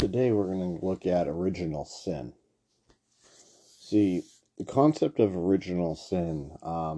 Today we're going to look at original sin. See, the concept of original sin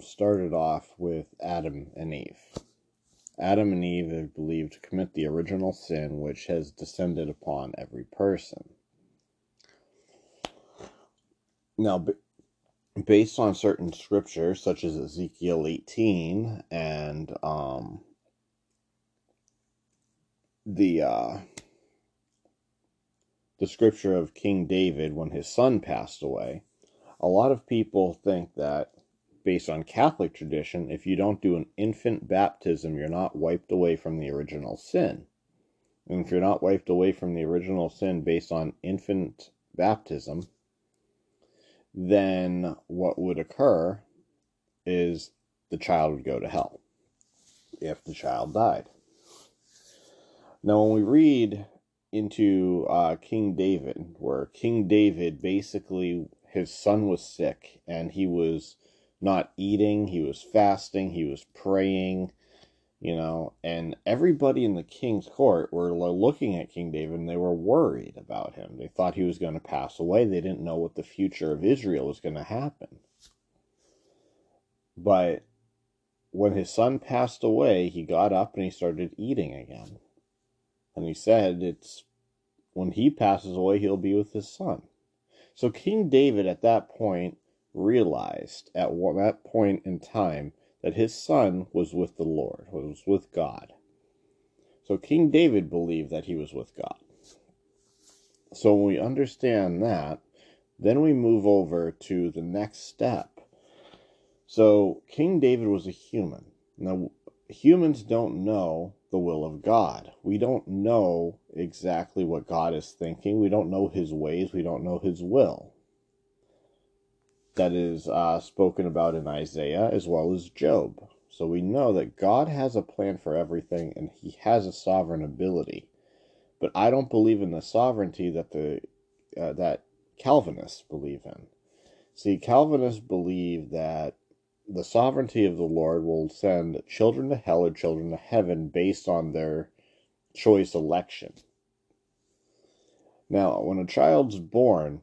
started off with Adam and Eve. Adam and Eve are believed to commit the original sin which has descended upon every person. Now, based on certain scriptures, such as Ezekiel 18 and the scripture of King David when his son passed away, a lot of people think that, based on Catholic tradition, if you don't do an infant baptism, you're not wiped away from the original sin. And if you're not wiped away from the original sin based on infant baptism, then what would occur is the child would go to hell if the child died. Now, when we read into King David, where King David basically, his son was sick and he was not eating, he was fasting, he was praying, and everybody in the king's court were looking at King David and they were worried about him. They thought he was going to pass away. They didn't know what the future of Israel was going to happen. But when his son passed away, he got up and he started eating again. And he said, it's when he passes away, he'll be with his son. So King David at that point realized at that point in time that his son was with the Lord, was with God. So King David believed that he was with God. So when we understand that, then we move over to the next step. So King David was a human. Now, humans don't know the will of God. We don't know exactly what God is thinking. We don't know his ways. We don't know his will. That is spoken about in Isaiah as well as Job. So we know that God has a plan for everything and he has a sovereign ability. But I don't believe in the sovereignty that that Calvinists believe in. See, Calvinists believe that the sovereignty of the Lord will send children to hell or children to heaven based on their choice election. Now, when a child's born,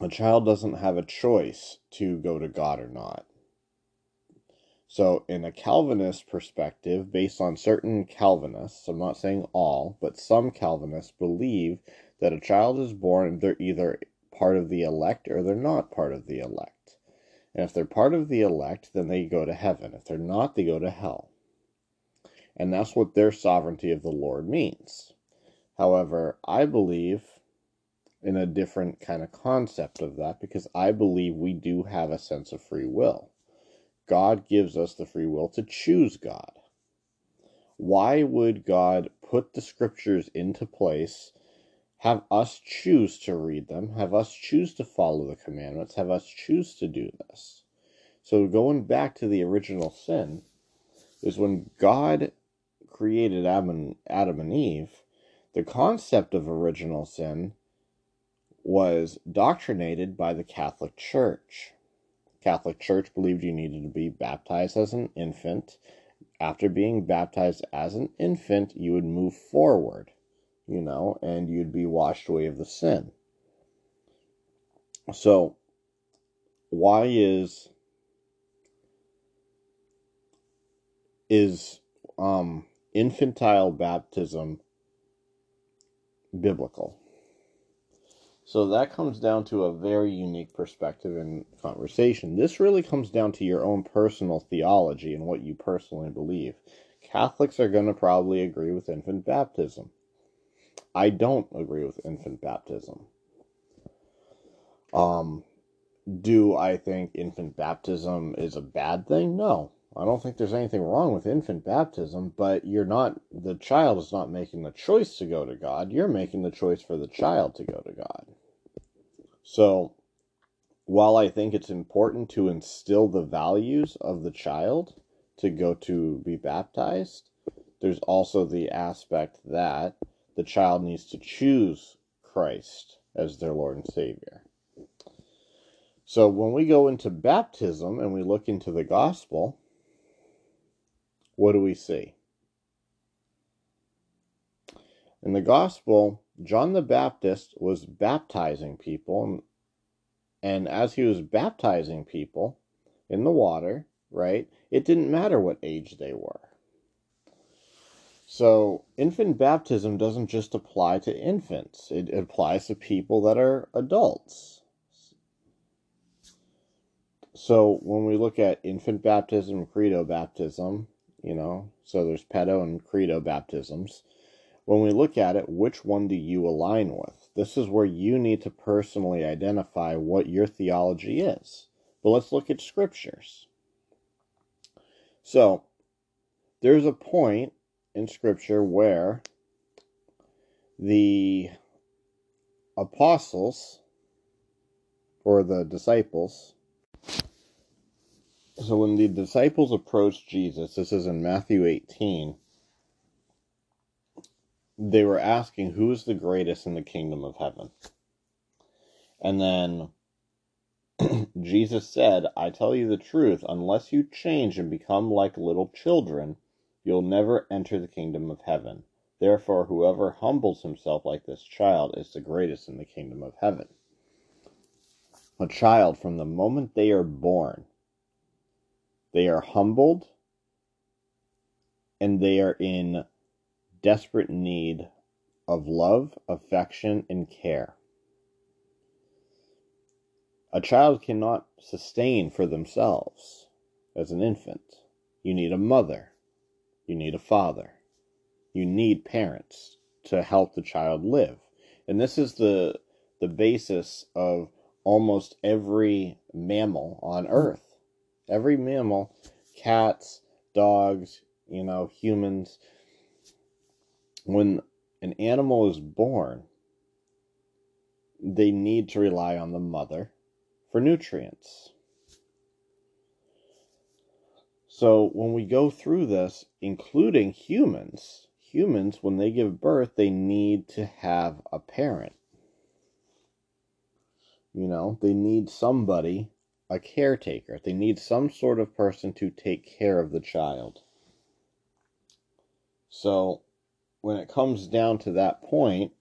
a child doesn't have a choice to go to God or not. So, in a Calvinist perspective, based on certain Calvinists, I'm not saying all, but some Calvinists believe that a child is born and they're either part of the elect or they're not part of the elect. And if they're part of the elect, then they go to heaven. If they're not, they go to hell. And that's what their sovereignty of the Lord means. However, I believe in a different kind of concept of that because I believe we do have a sense of free will. God gives us the free will to choose God. Why would God put the scriptures into place, have us choose to read them, have us choose to follow the commandments, have us choose to do this? So going back to the original sin, is when God created Adam and Eve, the concept of original sin was doctrinated by the Catholic Church. The Catholic Church believed you needed to be baptized as an infant. After being baptized as an infant, you would move forward. And you'd be washed away of the sin. So, why is infantile baptism biblical? So that comes down to a very unique perspective and conversation. This really comes down to your own personal theology and what you personally believe. Catholics are going to probably agree with infant baptism. I don't agree with infant baptism. Do I think infant baptism is a bad thing? No. I don't think there's anything wrong with infant baptism, but the child is not making the choice to go to God. You're making the choice for the child to go to God. So, while I think it's important to instill the values of the child to go to be baptized, there's also the aspect that the child needs to choose Christ as their Lord and Savior. So when we go into baptism and we look into the gospel, what do we see? In the gospel, John the Baptist was baptizing people, and as he was baptizing people in the water, right, it didn't matter what age they were. So infant baptism doesn't just apply to infants. It applies to people that are adults. So when we look at infant baptism, credo baptism, you know, so there's pedo and credo baptisms. When we look at it, which one do you align with? This is where you need to personally identify what your theology is. But let's look at scriptures. So there's a point in scripture where the apostles or the disciples, so when the disciples approached Jesus, this is in Matthew 18, they were asking, who is the greatest in the kingdom of heaven? And then Jesus said, I tell you the truth, unless you change and become like little children, you'll never enter the kingdom of heaven. Therefore, whoever humbles himself like this child is the greatest in the kingdom of heaven. A child, from the moment they are born, they are humbled and they are in desperate need of love, affection, and care. A child cannot sustain for themselves as an infant. You need a mother. You need a father. You need parents to help the child live. And this is the basis of almost every mammal on Earth. Every mammal, cats, dogs, you know, humans. When an animal is born, they need to rely on the mother for nutrients. So when we go through this, including humans, when they give birth, they need to have a parent. You know, they need somebody, a caretaker. They need some sort of person to take care of the child. So when it comes down to that point,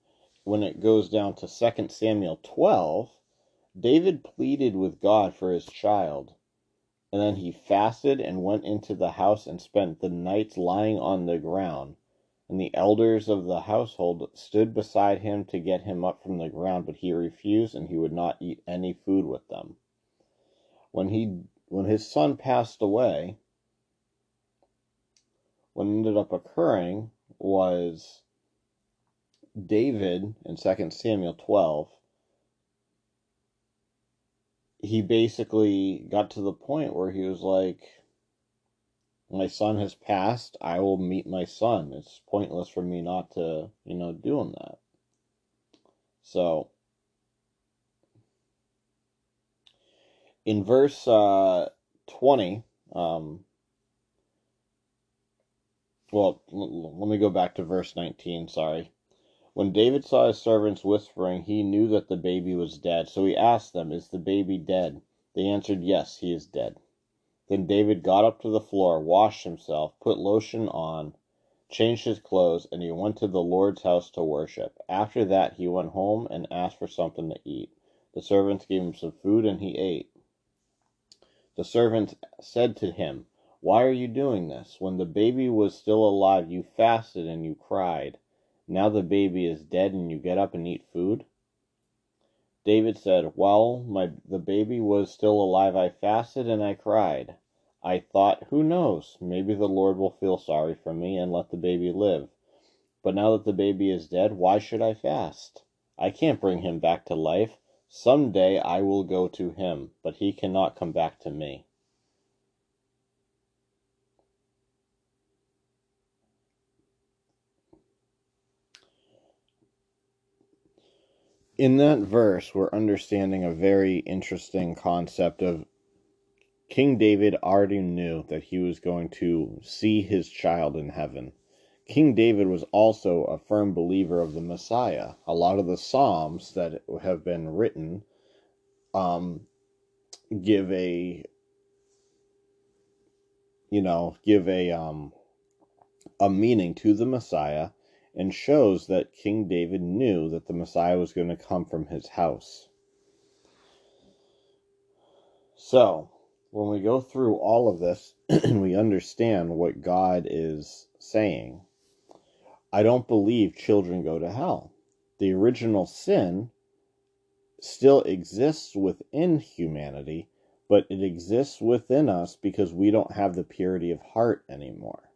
when it goes down to 2 Samuel 12, David pleaded with God for his child, and then he fasted and went into the house and spent the night lying on the ground. And the elders of the household stood beside him to get him up from the ground, but he refused, and he would not eat any food with them. When his son passed away, what ended up occurring was David in 2 Samuel 12, he basically got to the point where he was like, my son has passed, I will meet my son. It's pointless for me not to, you know, do him that. So, in verse 20, well, let me go back to verse 19, sorry. When David saw his servants whispering, he knew that the baby was dead. So he asked them, is the baby dead? They answered, yes, he is dead. Then David got up to the floor, washed himself, put lotion on, changed his clothes, and he went to the Lord's house to worship. After that, he went home and asked for something to eat. The servants gave him some food, and he ate. The servants said to him, why are you doing this? When the baby was still alive, you fasted and you cried. Now the baby is dead and you get up and eat food? David said, while the baby was still alive, I fasted and I cried. I thought, who knows? Maybe the Lord will feel sorry for me and let the baby live. But now that the baby is dead, why should I fast? I can't bring him back to life. Someday I will go to him, but he cannot come back to me. In that verse, we're understanding a very interesting concept of King David already knew that he was going to see his child in heaven. King David was also a firm believer of the Messiah. A lot of the Psalms that have been written give a meaning to the Messiah and shows that King David knew that the Messiah was going to come from his house. So, when we go through all of this, we understand what God is saying. I don't believe children go to hell. The original sin still exists within humanity, but it exists within us because we don't have the purity of heart anymore.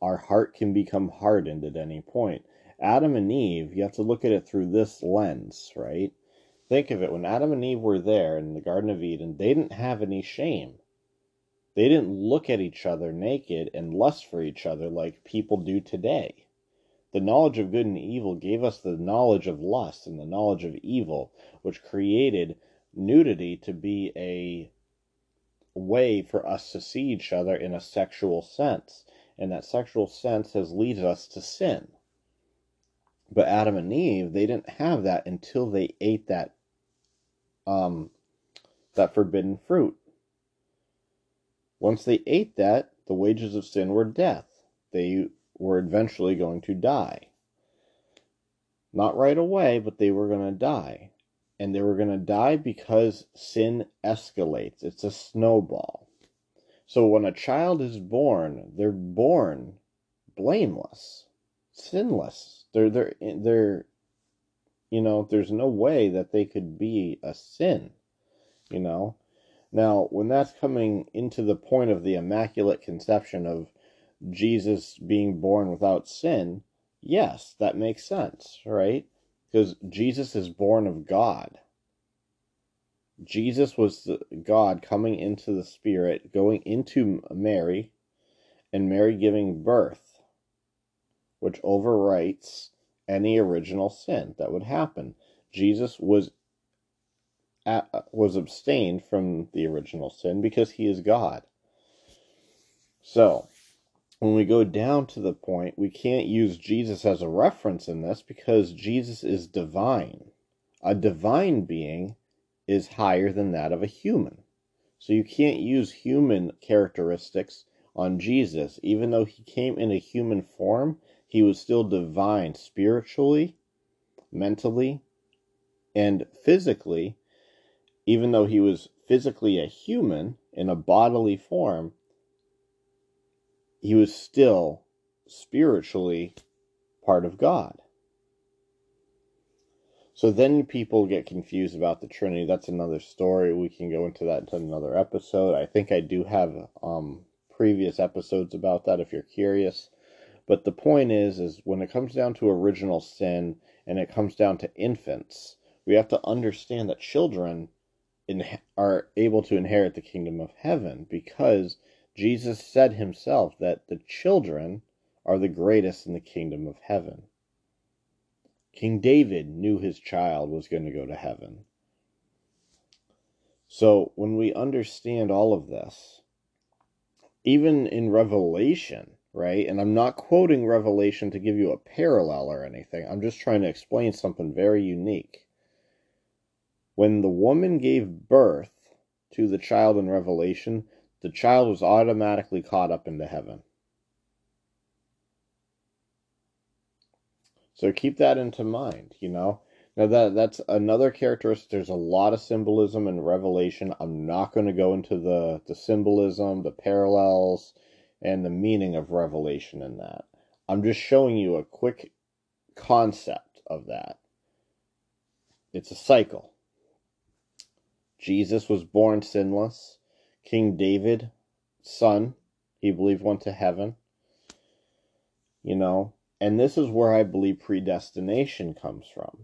Our heart can become hardened at any point. Adam and Eve, you have to look at it through this lens, right? Think of it, when Adam and Eve were there in the Garden of Eden, they didn't have any shame. They didn't look at each other naked and lust for each other like people do today. The knowledge of good and evil gave us the knowledge of lust and the knowledge of evil, which created nudity to be a way for us to see each other in a sexual sense. And that sexual sense has led us to sin. But Adam and Eve, they didn't have that until they ate that forbidden fruit. Once they ate that, the wages of sin were death. They were eventually going to die. Not right away, but they were going to die. And they were going to die because sin escalates. It's a snowball. So when a child is born, they're born blameless, sinless. They're you know, there's no way that they could be a sin, you know. Now, when that's coming into the point of the immaculate conception of Jesus being born without sin, yes, that makes sense, right? Because Jesus is born of God. Jesus was the God coming into the Spirit, going into Mary, and Mary giving birth, which overwrites any original sin that would happen. Jesus was abstained from the original sin because he is God. So, when we go down to the point, we can't use Jesus as a reference in this because Jesus is divine. A divine being is higher than that of a human. So you can't use human characteristics on Jesus. Even though he came in a human form, he was still divine spiritually, mentally, and physically. Even though he was physically a human in a bodily form, he was still spiritually part of God. So then people get confused about the Trinity. That's another story. We can go into that in another episode. I think I do have previous episodes about that if you're curious. But the point is when it comes down to original sin and it comes down to infants, we have to understand that children are able to inherit the kingdom of heaven because Jesus said himself that the children are the greatest in the kingdom of heaven. King David knew his child was going to go to heaven. So when we understand all of this, even in Revelation, right? And I'm not quoting Revelation to give you a parallel or anything. I'm just trying to explain something very unique. When the woman gave birth to the child in Revelation, the child was automatically caught up into heaven. So keep that into mind, you know. Now that's another characteristic. There's a lot of symbolism in Revelation. I'm not going to go into the symbolism, the parallels, and the meaning of Revelation in that. I'm just showing you a quick concept of that. It's a cycle. Jesus was born sinless. King David, son, he believed went to heaven. You know. And this is where I believe predestination comes from.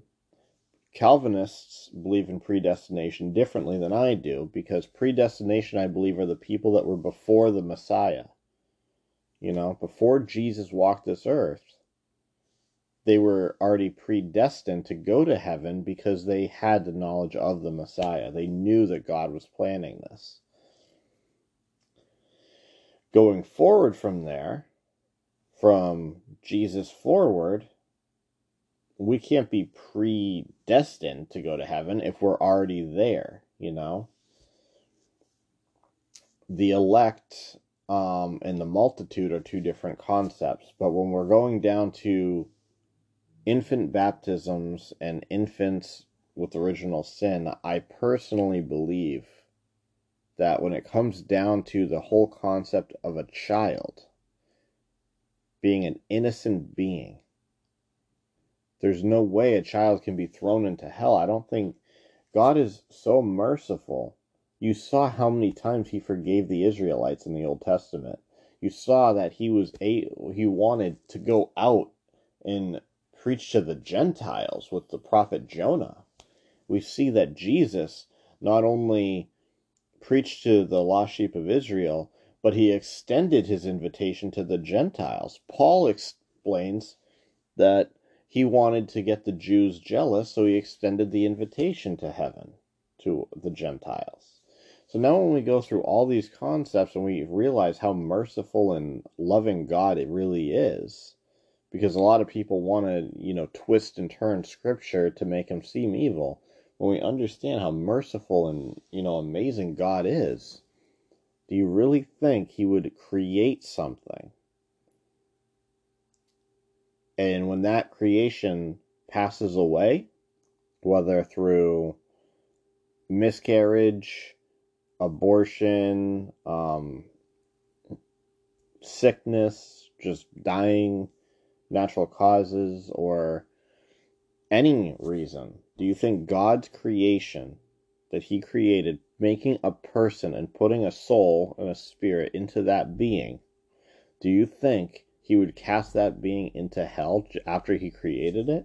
Calvinists believe in predestination differently than I do, because predestination, I believe, are the people that were before the Messiah. You know, before Jesus walked this earth, they were already predestined to go to heaven because they had the knowledge of the Messiah. They knew that God was planning this. Going forward from there, from Jesus forward, we can't be predestined to go to heaven if we're already there, you know. The elect and the multitude are two different concepts. But when we're going down to infant baptisms and infants with original sin, I personally believe that when it comes down to the whole concept of a child being an innocent being, there's no way a child can be thrown into hell. I don't think God is so merciful. You saw how many times he forgave the Israelites in the Old Testament. You saw that he wanted to go out and preach to the Gentiles with the prophet Jonah. We see that Jesus not only preached to the lost sheep of Israel, but he extended his invitation to the Gentiles. Paul explains that he wanted to get the Jews jealous, so he extended the invitation to heaven to the Gentiles. So now when we go through all these concepts and we realize how merciful and loving God it really is, because a lot of people want to, twist and turn scripture to make him seem evil. When we understand how merciful and, amazing God is, do you really think he would create something? And when that creation passes away, whether through miscarriage, abortion, sickness, just dying, natural causes, or any reason, do you think God's creation that he created, making a person and putting a soul and a spirit into that being, do you think he would cast that being into hell after he created it?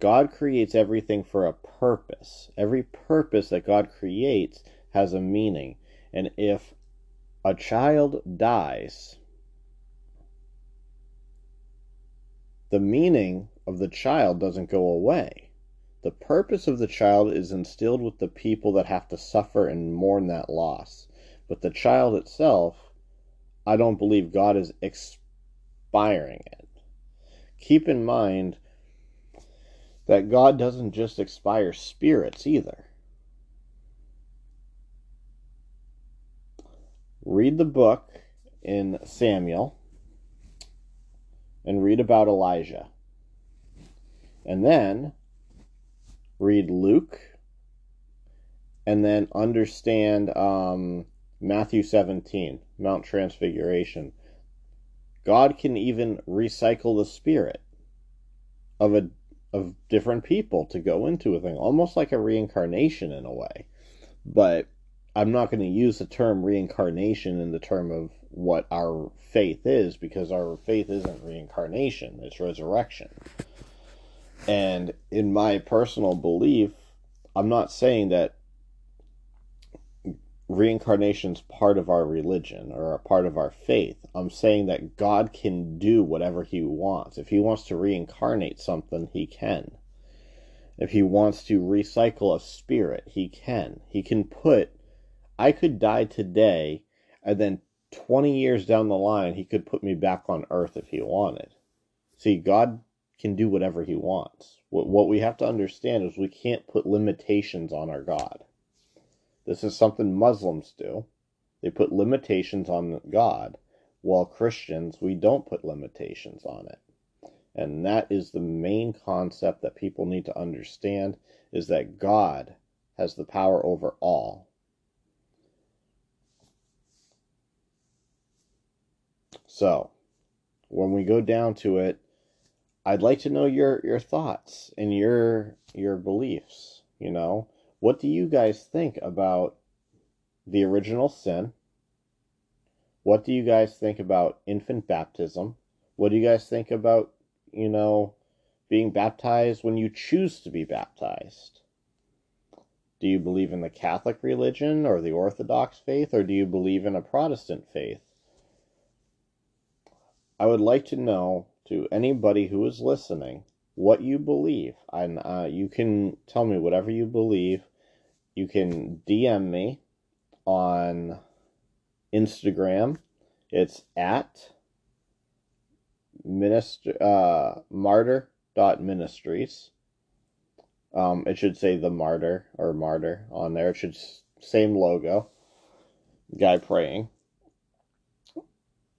God creates everything for a purpose. Every purpose that God creates has a meaning. And if a child dies, the meaning of the child doesn't go away. The purpose of the child is instilled with the people that have to suffer and mourn that loss. But the child itself, I don't believe God is expiring it. Keep in mind that God doesn't just expire spirits either. Read the book in Samuel and read about Elijah. And then read Luke and then understand Matthew 17, Mount Transfiguration. God can even recycle the spirit of different people to go into a thing, almost like a reincarnation in a way. But I'm not going to use the term reincarnation in the term of what our faith is, because our faith isn't reincarnation, it's resurrection. And in my personal belief, I'm not saying that reincarnation's part of our religion or a part of our faith. I'm saying that God can do whatever he wants. If he wants to reincarnate something, he can. If he wants to recycle a spirit, he can. He can put, I could die today, and then 20 years down the line, he could put me back on earth if he wanted. See, God can do whatever he wants. What we have to understand is we can't put limitations on our God. This is something Muslims do. They put limitations on God, while Christians, we don't put limitations on it. And that is the main concept that people need to understand, is that God has the power over all. So, when we go down to it, I'd like to know your thoughts and your beliefs, What do you guys think about the original sin? What do you guys think about infant baptism? What do you guys think about, being baptized when you choose to be baptized? Do you believe in the Catholic religion or the Orthodox faith, or do you believe in a Protestant faith? I would like to know, to anybody who is listening, what you believe. And you can tell me whatever you believe. You can DM me on Instagram. It's at martyr.ministries. It should say the martyr or martyr on there. It should, same logo. guy praying.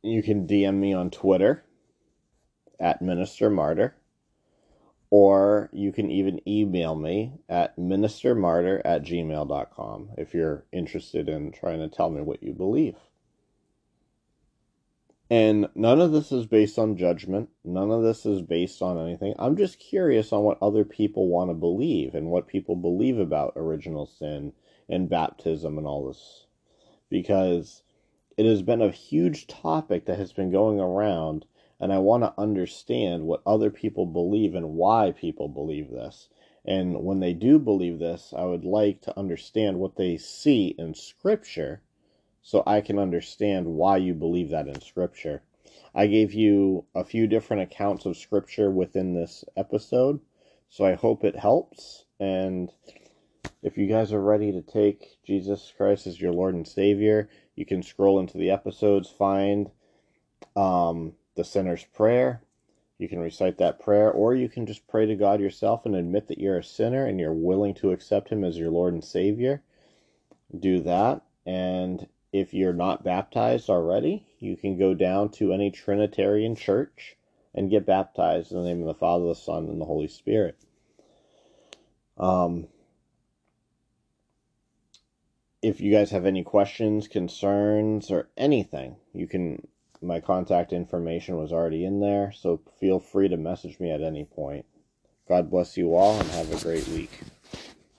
You can DM me on Twitter at Minister Martyr, or you can even email me at ministermartyr@gmail.com if you're interested in trying to tell me what you believe. And none of this is based on judgment. None of this is based on anything. I'm just curious on what other people want to believe and what people believe about original sin and baptism and all this. Because it has been a huge topic that has been going around, and I want to understand what other people believe and why people believe this. And when they do believe this, I would like to understand what they see in Scripture, so I can understand why you believe that in Scripture. I gave you a few different accounts of Scripture within this episode, so I hope it helps. And if you guys are ready to take Jesus Christ as your Lord and Savior, you can scroll into the episodes, find the sinner's prayer. You can recite that prayer, or you can just pray to God yourself and admit that you're a sinner and you're willing to accept Him as your Lord and Savior. Do that, and if you're not baptized already, you can go down to any Trinitarian church and get baptized in the name of the Father, the Son, and the Holy Spirit. If you guys have any questions, concerns, or anything, you can. My contact information was already in there, so feel free to message me at any point. God bless you all, and have a great week.